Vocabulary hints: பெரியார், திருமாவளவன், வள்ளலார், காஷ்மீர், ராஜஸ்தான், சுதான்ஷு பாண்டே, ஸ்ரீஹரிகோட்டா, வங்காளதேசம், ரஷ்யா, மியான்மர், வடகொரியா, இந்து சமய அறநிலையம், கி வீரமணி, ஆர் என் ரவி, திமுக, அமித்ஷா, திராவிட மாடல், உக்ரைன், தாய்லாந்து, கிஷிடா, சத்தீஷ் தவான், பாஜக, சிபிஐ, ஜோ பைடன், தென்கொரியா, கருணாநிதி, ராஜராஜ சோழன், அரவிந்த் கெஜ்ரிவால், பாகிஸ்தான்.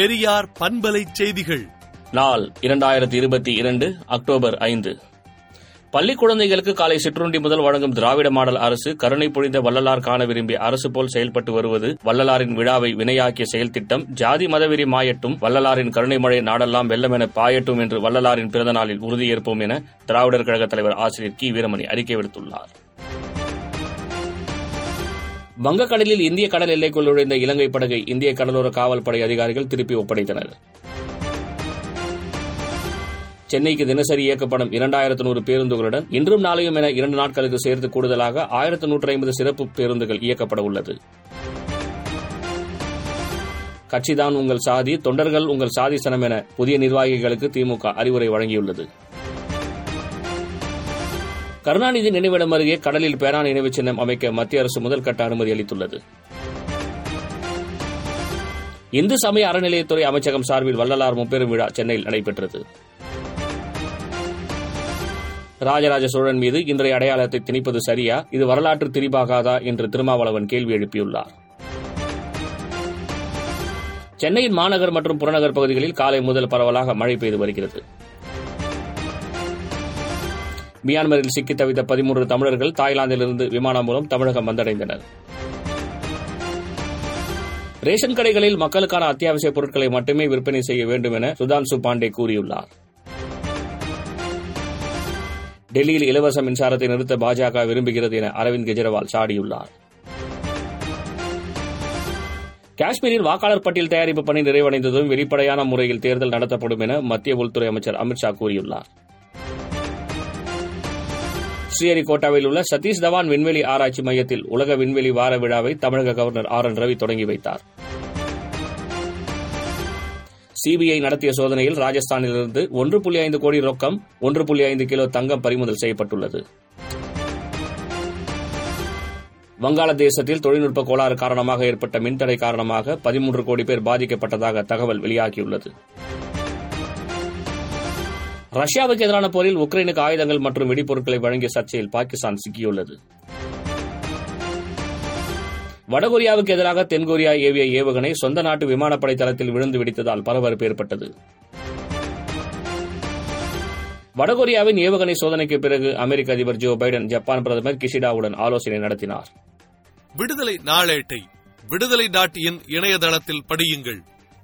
பெரியார் பண்பலை செய்திகள். நாள் 2022 அக்டோபர் 5. பள்ளி குழந்தைகளுக்கு காலை சிற்றுண்டி முதல் வழங்கும் திராவிட மாடல் அரசு கருணை பொழிந்த வள்ளலார் காண விரும்பிய அரசு போல் செயல்பட்டு வருவது, வள்ளலாரின் விழாவை வினையாக்கிய செயல் திட்டம், ஜாதி மதவெறி மாயட்டும், வள்ளலாரின் கருணை மழை நாடெல்லாம் வெள்ளம் என பாயட்டும் என்று வள்ளலாரின் பிறந்த நாளில் உறுதியேற்போம் என திராவிடர் கழக தலைவர் ஆசிரியர் கி. வீரமணி அறிக்கை விடுத்துள்ளார். வங்கக்கடலில் இந்திய கடல் எல்லைக்குள் நுழைந்த இலங்கை படகை இந்திய கடலோர காவல்படை அதிகாரிகள் திருப்பி ஒப்படைத்தனர். சென்னைக்கு தினசரி இயக்கப்படும் 2100 பேருந்துகளுடன் இன்றும் நாளையும் என 2 நாட்களுக்கு சேர்த்து கூடுதலாக 1150 சிறப்பு பேருந்துகள் இயக்கப்பட உள்ளது. கட்சிதான் உங்கள் சாதி, தொண்டர்கள் உங்கள் சாதி சனம் என புதிய நிர்வாகிகளுக்கு திமுக அறிவுரை வழங்கியுள்ளது. கருணாநிதி நினைவிடம் அருகே கடலில் பேனா நினைவு சின்னம் அமைக்க மத்திய அரசு முதல்கட்ட அனுமதி அளித்துள்ளது. இந்து சமய அறநிலையத்துறை அமைச்சகம் சார்பில் வள்ளலார் முப்பெரும் விழா சென்னையில் நடைபெற்றது. ராஜராஜ சோழன் மீது இன்றைய அடையாளத்தை திணிப்பது சரியா, இது வரலாற்று திரிபாகாதா என்று திருமாவளவன் கேள்வி எழுப்பியுள்ளார். சென்னையின் மாநகர் மற்றும் புறநகர் பகுதிகளில் காலை முதல் பரவலாக மழை பெய்து வருகிறது. மியான்மரில் சிக்கித் தவித்த 13 தமிழர்கள் தாய்லாந்திலிருந்து விமானம் மூலம் தமிழகம் வந்தடைந்தனர். ரேஷன் கடைகளில் மக்களுக்கான அத்தியாவசிய பொருட்களை மட்டுமே விற்பனை செய்ய வேண்டும் என சுதான்ஷு பாண்டே கூறியுள்ளார். டெல்லியில் இலவச மின்சாரத்தை நிறுத்த பாஜக விரும்புகிறது என அரவிந்த் கெஜ்ரிவால் சாடியுள்ளார். காஷ்மீரில் வாக்காளர் பட்டியல் தயாரிப்பு பணி நிறைவடைந்ததும் வெளிப்படையான முறையில் தேர்தல் நடத்தப்படும் என மத்திய உள்துறை அமைச்சர் அமித்ஷா கூறியுள்ளார். ஸ்ரீஹரிகோட்டாவில் உள்ள சத்தீஷ் தவான் விண்வெளி ஆராய்ச்சி மையத்தில் உலக விண்வெளி வார விழாவை தமிழக கவர்னர் ஆர். என். ரவி தொடங்கி வைத்தார். சிபிஐ நடத்திய சோதனையில் ராஜஸ்தானிலிருந்து 1.5 கோடி ரொக்கம், 1.5 கிலோ தங்கம் பறிமுதல் செய்யப்பட்டுள்ளது. வங்காளதேசத்தில் தொழில்நுட்ப கோளாறு காரணமாக ஏற்பட்ட மின்தடை காரணமாக 13 கோடி பேர் பாதிக்கப்பட்டதாக தகவல் வெளியாகியுள்ளது. ரஷ்யாவுக்கு எதிரான போரில் உக்ரைனுக்கு ஆயுதங்கள் மற்றும் வெடிப்பொருட்களை வழங்கிய சர்ச்சையில் பாகிஸ்தான் சிக்கியுள்ளது. வடகொரியாவுக்கு எதிராக தென்கொரியா ஏவிய ஏவுகணை சொந்த நாட்டு விமானப்படை தளத்தில் விழுந்து வெடித்ததால் பரபரப்பு ஏற்பட்டது. வடகொரியாவின் ஏவுகணை சோதனைக்கு பிறகு அமெரிக்க அதிபர் ஜோ பைடன் ஜப்பான் பிரதமர் கிஷிடாவுடன் ஆலோசனை நடத்தினார். விடுதலை நாளேட்டை விடுதலை.in இணையதளத்தில் படியுங்கள்.